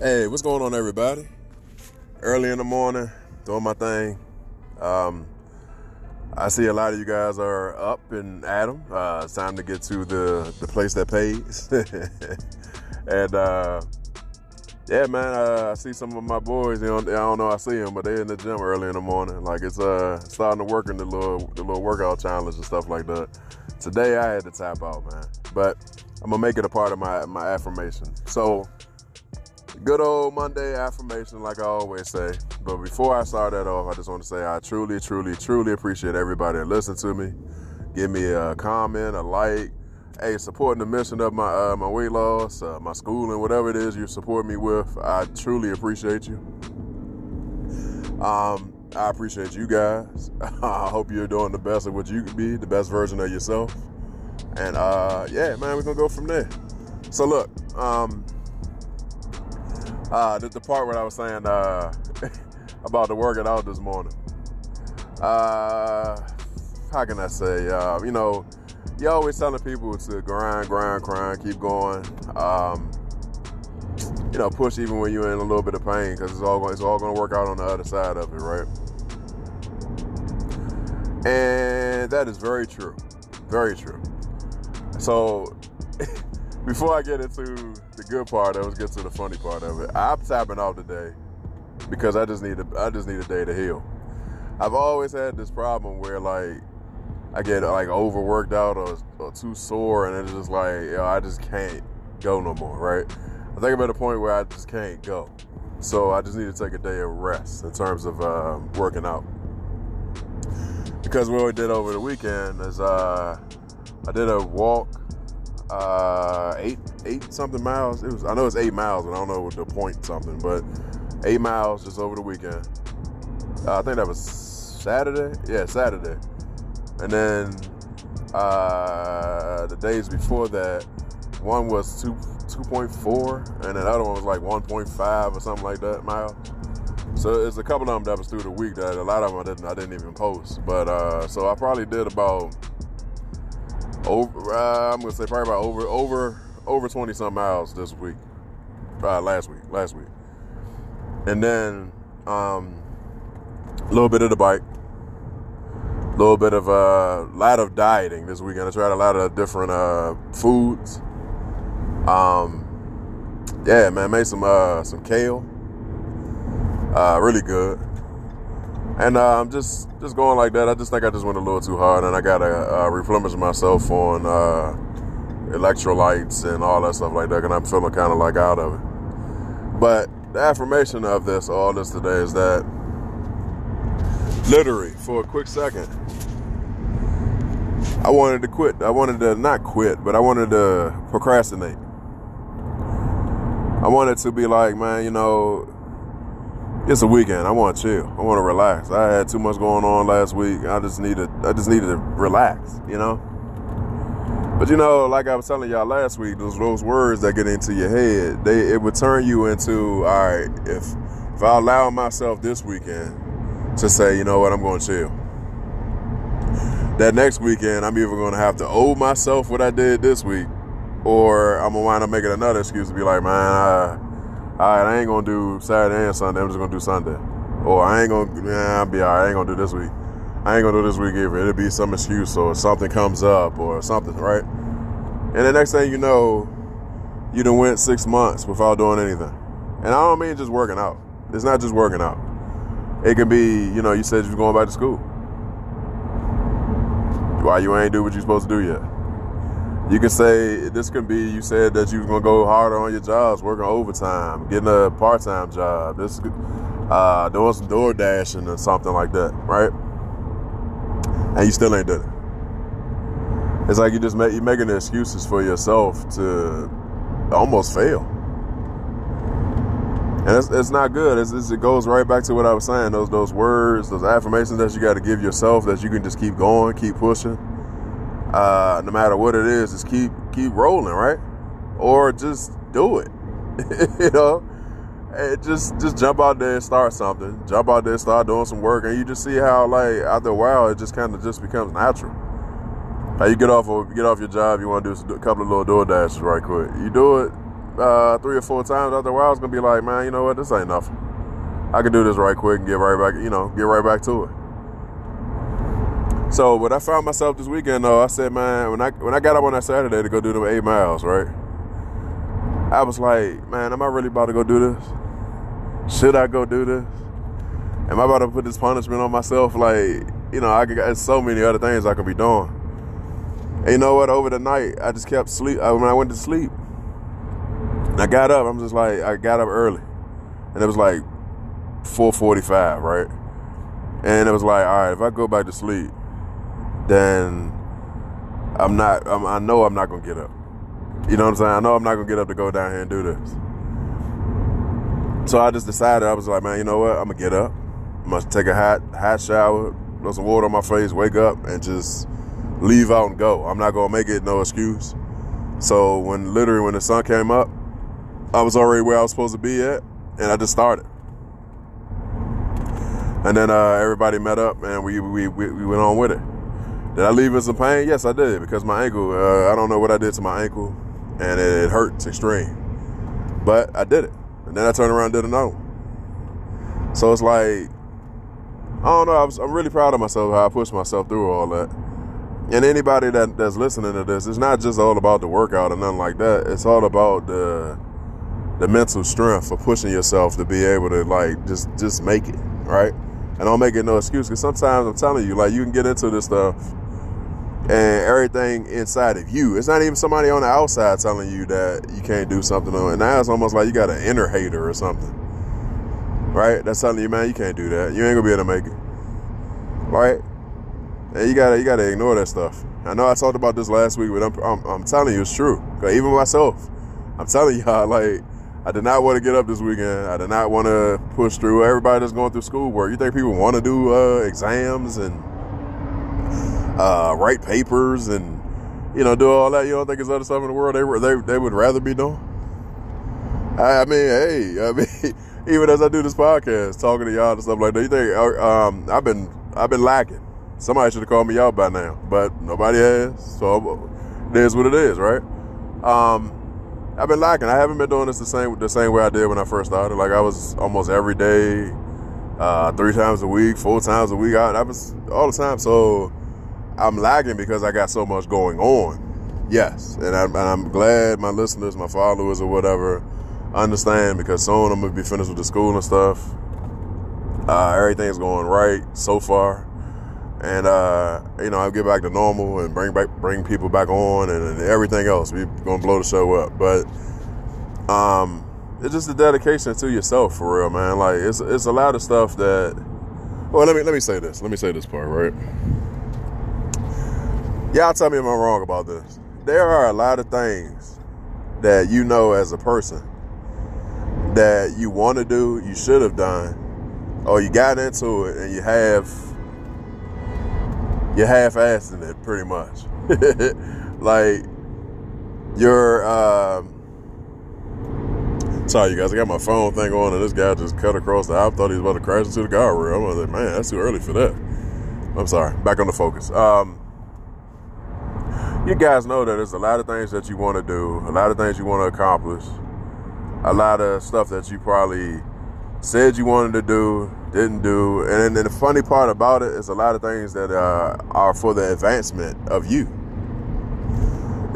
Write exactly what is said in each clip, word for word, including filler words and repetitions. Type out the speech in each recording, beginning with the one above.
Hey, what's going on, everybody? Early in the morning, doing my thing. Um, I see a lot of you guys are up and at 'em. Uh, it's time to get to the, the place that pays. and uh, yeah, man, uh, I see some of my boys. You know, I don't know I see them, but they're in the gym early in the morning. Like it's uh, starting to work in the little the little workout challenge and stuff like that. Today I had to tap out, man, but I'm gonna make it a part of my my affirmation. So. Good old Monday affirmation, like I always say. But before I start that off, I just want to say I truly, truly, truly appreciate everybody that listens to me. Give me a comment, a like. Hey, supporting the mission of my uh, my weight loss, uh, my schooling, whatever it is you support me with, I truly appreciate you. Um, I appreciate you guys. I hope you're doing the best of what you could be, the best version of yourself. And uh, yeah, man, we're going to go from there. So look, um... Uh, the, the part where I was saying uh, about the working out this morning. Uh, how can I say? Uh, you know, you're always telling people to grind, grind, grind, keep going. Um, you know, push even when you're in a little bit of pain, because it's all going, it's all going to work out on the other side of it, right? And that is very true, very true. So. Before I get into the good part, let's get to the funny part of it. I'm tapping out today because I just need a, I just need a day to heal. I've always had this problem where like I get like overworked out or, or too sore, and it's just like, yo, I just can't go no more, right? I think I'm at a point where I just can't go. So I just need to take a day of rest in terms of uh, working out. Because what we did over the weekend is uh, I did a walk. Uh, eight, eight something miles. It was, I know it's eight miles, but I don't know what the point something, but eight miles just over the weekend. Uh, I think that was Saturday. Yeah, Saturday. And then, uh, the days before that, one was two, two point four, and then the other one was like one point five or something like that miles. So there's a couple of them that was through the week that a lot of them I didn't, I didn't even post, but, uh, so I probably did about Over, uh, I'm gonna say probably about over, over, over twenty some miles this week, uh, last week, last week, and then um, a little bit of the bike, a little bit of a uh, lot of dieting this weekend. I tried a lot of different uh, foods. Um, yeah, man, made some uh, some kale, uh, really good. And uh, I'm just, just going like that. I just think I just went a little too hard, and I got to uh, replenish myself on uh, electrolytes and all that stuff like that, and I'm feeling kind of like out of it. But the affirmation of this, all this today, is that literally for a quick second, I wanted to quit. I wanted to not quit, but I wanted to procrastinate. I wanted to be like, man, you know, it's a weekend. I want to chill. I want to relax. I had too much going on last week. I just needed. I just needed to relax, you know. But you know, like I was telling y'all last week, those those words that get into your head, they it would turn you into, all right. If if I allow myself this weekend to say, you know what, I'm going to chill. That next weekend, I'm either going to have to owe myself what I did this week, or I'm gonna wind up making another excuse to be like, man. I, All right, I ain't going to do Saturday and Sunday. I'm just going to do Sunday. Or I ain't going to, nah, I'll be all right. I ain't going to do this week. I ain't going to do this week either. It'll be some excuse or something comes up or something, right? And the next thing you know, you done went six months without doing anything. And I don't mean just working out. It's not just working out. It can be, you know, you said you're going back to school. Why you ain't do what you're supposed to do yet? You can say, this can be, you said that you was going to go harder on your jobs, working overtime, getting a part-time job, this, uh, doing some door dashing or something like that, right? And you still ain't done it. It's like you just make, you're making excuses for yourself to almost fail. And it's, it's not good. It's, it's, it goes right back to what I was saying, those, those words, those affirmations that you got to give yourself that you can just keep going, keep pushing. Uh, no matter what it is, just keep keep rolling, right? Or just do it, you know? And just just jump out there and start something. Jump out there and start doing some work, and you just see how, like, after a while, it just kind of just becomes natural. Like, you get off of, get off your job, you want to do a couple of little door dashes right quick. You do it, uh, three or four times. After a while, it's gonna be like, man, you know what? This ain't nothing. I can do this right quick and get right back, you know, get right back to it. So, but I found myself this weekend though. I said, man, when I when I got up on that Saturday to go do them eight miles, right? I was like, man, am I really about to go do this? Should I go do this? Am I about to put this punishment on myself? Like, you know, I could, there's so many other things I could be doing. And you know what? Over the night, I just kept sleep. I, when I went to sleep, and I got up, I'm just like, I got up early, and it was like four forty-five, right? And it was like, all right, if I go back to sleep, then I'm not. I'm, I know I'm not gonna get up. You know what I'm saying? I know I'm not gonna get up to go down here and do this. So I just decided, I was like, man, you know what? I'm gonna get up. I'm gonna take a hot, hot shower, throw some water on my face, wake up, and just leave out and go. I'm not gonna make it no excuse. So when literally when the sun came up, I was already where I was supposed to be at, and I just started. And then uh, everybody met up, and we we we, we went on with it. Did I leave in some pain? Yes, I did, because my ankle. Uh, I don't know what I did to my ankle, and it, it hurts extreme. But I did it, and then I turned around and did another one. So it's like, I don't know. I was, I'm really proud of myself how I pushed myself through all that. And anybody that, that's listening to this, it's not just all about the workout or nothing like that. It's all about the the mental strength for pushing yourself to be able to like just just make it, right? And don't make it no excuse, because sometimes I'm telling you, like, you can get into this stuff and everything inside of you. It's not even somebody on the outside telling you that you can't do something. And now it's almost like you got an inner hater or something, right? That's telling you, man, you can't do that. You ain't gonna be able to make it, right? And you gotta, you gotta ignore that stuff. I know I talked about this last week, but I'm, I'm, I'm telling you, it's true. Even myself, I'm telling y'all, like, I did not want to get up this weekend. I did not want to push through. Everybody that's going through schoolwork, you think people want to do uh, exams and uh, write papers and, you know, do all that? You don't think there's other stuff in the world they they they would rather be doing? I, I mean, hey, I mean, even as I do this podcast, talking to y'all and stuff like that, you think um, I've been I've been lacking. Somebody should have called me out by now, but nobody has, so it is what it is, right? Um, I've been lacking. I haven't been doing this the same the same way I did when I first started. Like, I was almost every day, uh, three times a week, four times a week. I, I was all the time, so I'm lacking because I got so much going on. Yes, and I'm, and I'm glad my listeners, my followers or whatever, understand, because soon I'm going to be finished with the school and stuff. Uh, everything's going right so far. And, uh, you know, I'll get back to normal and bring back, bring people back on and, and everything else. We're going to blow the show up. But um, it's just a dedication to yourself, for real, man. Like, it's it's a lot of stuff that... Well, let me let me say this. Let me say this part, right? Y'all tell me if I'm wrong about this. There are a lot of things that you know as a person that you want to do, you should have done, or you got into it and you have... you're half-assing it, pretty much. Like, you're, um... sorry, you guys, I got my phone thing on, and this guy just cut across the aisle. I thought he was about to crash into the guardrail. I was like, man, that's too early for that. I'm sorry. Back on the focus. Um, you guys know that there's a lot of things that you want to do, a lot of things you want to accomplish, a lot of stuff that you probably said you wanted to do, didn't do. And, and the funny part about it is a lot of things that uh, are for the advancement of you.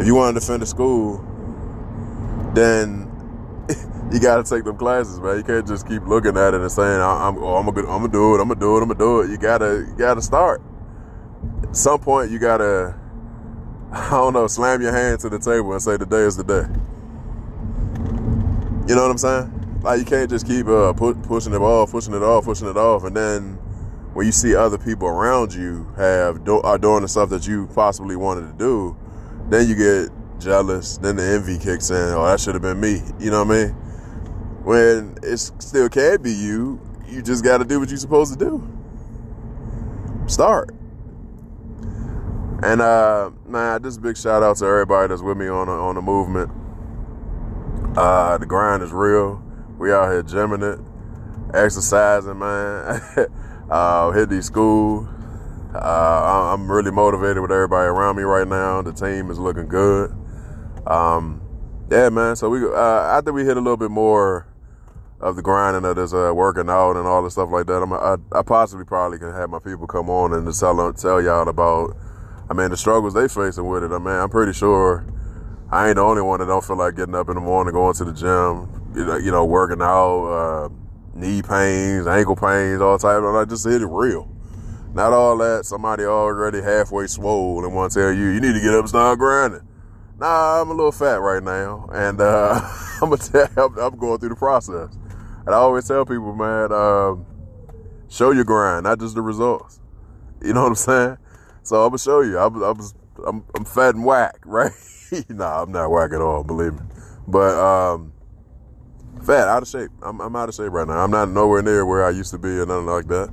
If you wanted to finish school, then you got to take them classes, man. You can't just keep looking at it and saying, I'm, oh, I'm gonna, I'm gonna do it, I'm gonna do it, I'm gonna do it. You gotta, you gotta start. At some point, you gotta, I don't know, slam your hand to the table and say, today is the day. You know what I'm saying? Like, you can't just keep uh, pu- pushing it off, pushing it off, pushing it off. And then when you see other people around you have do- are doing the stuff that you possibly wanted to do, then you get jealous. Then the envy kicks in. Oh, that should have been me. You know what I mean? When it still can be you, you just got to do what you're supposed to do. Start. And, uh, man, just big shout out to everybody that's with me on, on the movement. Uh, the grind is real. We out here gymming it, exercising, man. uh, hit these schools. Uh, I'm really motivated with everybody around me right now. The team is looking good. Um, yeah, man. So we uh, after we hit a little bit more of the grinding of this uh, working out and all the stuff like that, I'm, I, I possibly probably can have my people come on and just tell them, tell y'all about, I mean, the struggles they facing with it. I mean, I'm pretty sure I ain't the only one that don't feel like getting up in the morning, going to the gym, you know, you know working out, uh, knee pains, ankle pains, all type. And I just hit it real. Not all that. Somebody already halfway swole and want to tell you, you need to get up and start grinding. Nah, I'm a little fat right now, and uh, I'm gonna tell, I'm, I'm going through the process. And I always tell people, man, uh, show your grind, not just the results. You know what I'm saying? So I'm gonna show you. I'm I'm I'm, I'm fat and whack, right? Nah, I'm not whack at all, believe me. But um, fat, out of shape. I'm I'm out of shape right now. I'm not nowhere near where I used to be or nothing like that.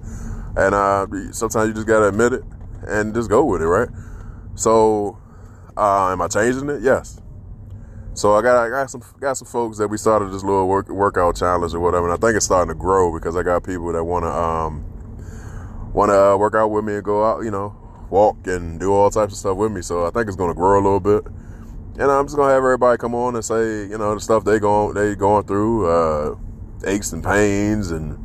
And uh, sometimes you just gotta admit it and just go with it, right? So. Uh, am I changing it? Yes. So I got I got some got some folks that we started this little work, workout challenge or whatever, and I think it's starting to grow because I got people that wanna um wanna work out with me and go out, you know, walk and do all types of stuff with me. So I think it's gonna grow a little bit, and I'm just gonna have everybody come on and say, you know, the stuff they going they going through, uh, aches and pains and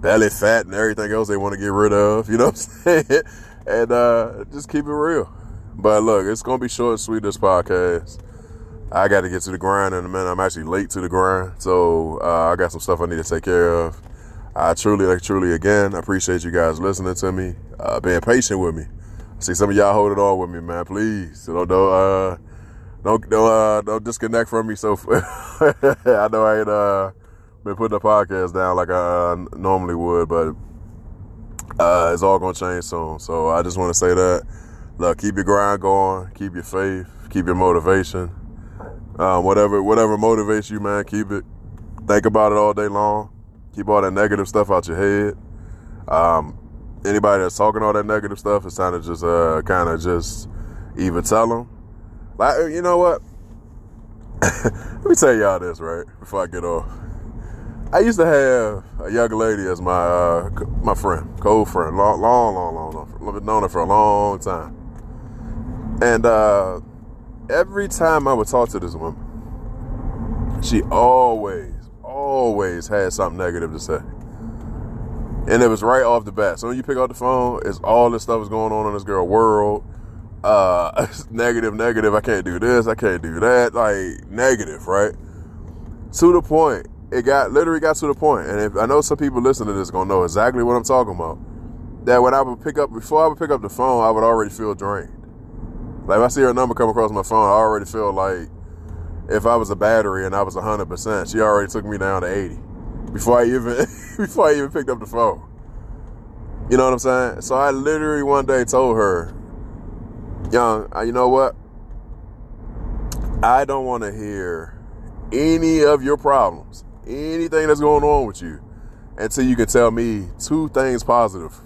belly fat and everything else they want to get rid of. You know what I'm saying? And uh, just keep it real. But look, it's going to be short and sweet, this podcast. I got to get to the grind in a minute. I'm actually late to the grind. So uh, I got some stuff I need to take care of. I truly, like truly, again, I appreciate you guys listening to me, uh, being patient with me. I see some of y'all hold it on with me, man. Please. Don't don't, uh, don't, don't, uh, don't disconnect from me. So I know I ain't uh, been putting the podcast down like I uh, normally would, but uh, it's all going to change soon. So I just want to say that. Look, keep your grind going, keep your faith, keep your motivation. Um, whatever whatever motivates you, man, keep it. Think about it all day long. Keep all that negative stuff out your head. Um, anybody that's talking all that negative stuff, it's time to just uh, kind of just even tell them. Like, you know what? Let me tell y'all this, right, before I get off. I used to have a young lady as my uh, my friend, cold friend, long, long, long, long, long, known her for a long time. And uh, every time I would talk to this woman, she always, always had something negative to say. And it was right off the bat. So when you pick up the phone, it's all this stuff is going on in this girl's world. Uh, negative, negative, I can't do this, I can't do that. Like, negative, right? To the point, it got literally got to the point, and if, I know some people listening to this are gonna know exactly what I'm talking about, that when I would pick up, before I would pick up the phone, I would already feel drained. Like, if I see her number come across my phone, I already feel like if I was a battery and I was one hundred percent, she already took me down to eighty before I even before I even picked up the phone. You know what I'm saying? So I literally one day told her, young, you know what? I don't want to hear any of your problems, anything that's going on with you, until you can tell me two things positive.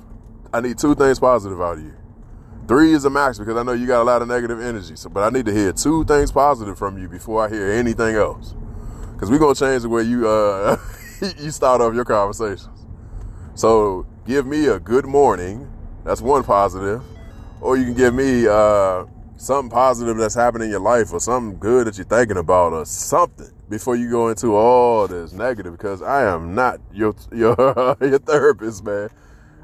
I need two things positive out of you. Three is the max, because I know you got a lot of negative energy. So, but I need to hear two things positive from you before I hear anything else, because we're gonna change the way you uh you start off your conversations. So give me a good morning, that's one positive, or you can give me uh something positive that's happening in your life, or something good that you're thinking about, or something, before you go into all this negative, because I am not your your, your therapist, man.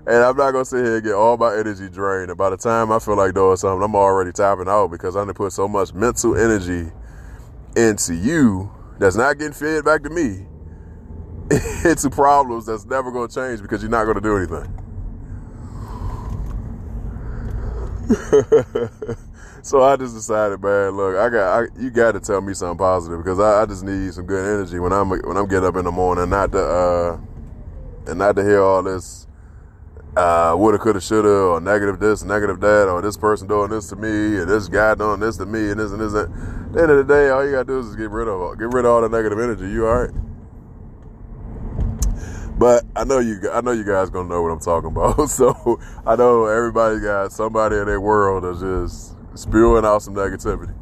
And I'm not going to sit here and get all my energy drained. And by the time I feel like doing something, I'm already tapping out, because I'm going to put so much mental energy into you that's not getting fed back to me, into problems that's never going to change because you're not going to do anything. So I just decided, man, look, I got I, you got to tell me something positive, because I, I just need some good energy when I'm when I'm getting up in the morning, not to uh, and not to hear all this uh, woulda, coulda, shoulda, or negative this, negative that, or this person doing this to me, or this guy doing this to me, and this and this. At the end of the day, all you gotta do is just get rid of get rid of all the negative energy. You all right? But I know you I know you guys gonna know what I'm talking about. So I know everybody got somebody in their world that's just spewing out some negativity,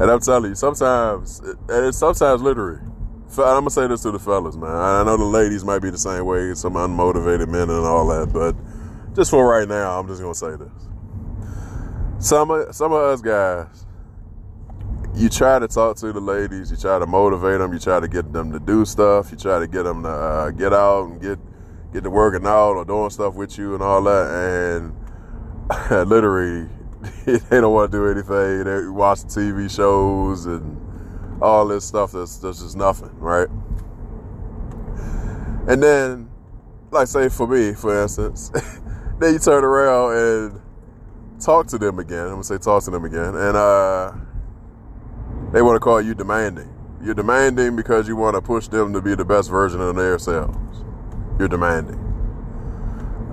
and I'm telling you, sometimes, and it's sometimes literally. I'm gonna say this to the fellas, man. I know the ladies might be the same way, some unmotivated men and all that, but just for right now, I'm just gonna say this: some of, some of us guys you try to talk to the ladies, you try to motivate them, you try to get them to do stuff, you try to get them to uh, get out and get get to working out or doing stuff with you and all that, and literally they don't want to do anything. They watch T V shows and all this stuff that's, that's just nothing, right? And then, like say for me, for instance, then you turn around and talk to them again. I'm gonna say talk to them again, and uh, they want to call you demanding. You're demanding because you want to push them to be the best version of themselves. You're demanding,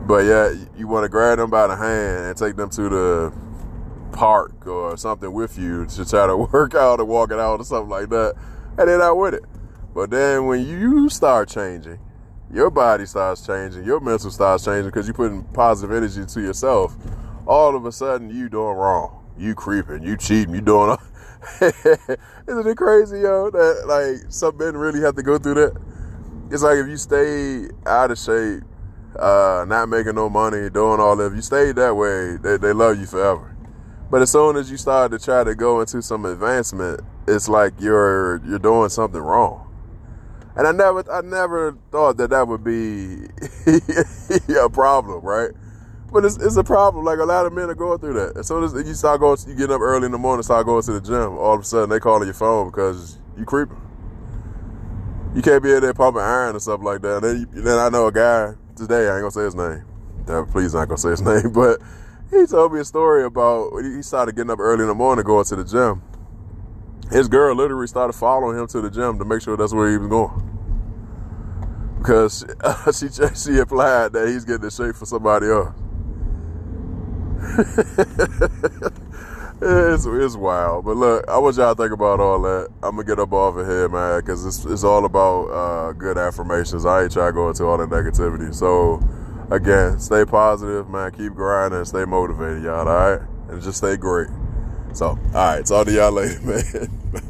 but yeah, you want to grab them by the hand and take them to the park or something with you to try to work out or walk it out or something like that, and they're not with it. But then when you start changing, your body starts changing, your mental starts changing because you're putting positive energy to yourself. All of a sudden, you doing wrong. You creeping, you cheating, you doing all... Isn't it crazy, yo, that like some men really have to go through that? It's like if you stay out of shape, uh, not making no money, doing all that, if you stayed that way, they, they love you forever. But as soon as you start to try to go into some advancement, it's like you're you're doing something wrong. And I never, I never thought that that would be a problem, right? But it's, it's a problem. Like a lot of men are going through that. As soon as you start going, you get up early in the morning, start going to the gym. All of a sudden, they calling your phone because you creeping. You can't be in there pumping iron or stuff like that. Then, you, then I know a guy today. I ain't gonna say his name. Please, not gonna say his name. But he told me a story about when he started getting up early in the morning, going to the gym. His girl literally started following him to the gym to make sure that's where he was going, because uh, she she implied that he's getting in shape for somebody else. it's, it's wild, but look, I want y'all to think about all that. I'm gonna get up off of here, man, because it's it's all about uh, good affirmations. I ain't trying to go into all that negativity. So again, stay positive, man. Keep grinding, stay motivated, y'all. All right, and just stay great. So, all right, talk to y'all later, man.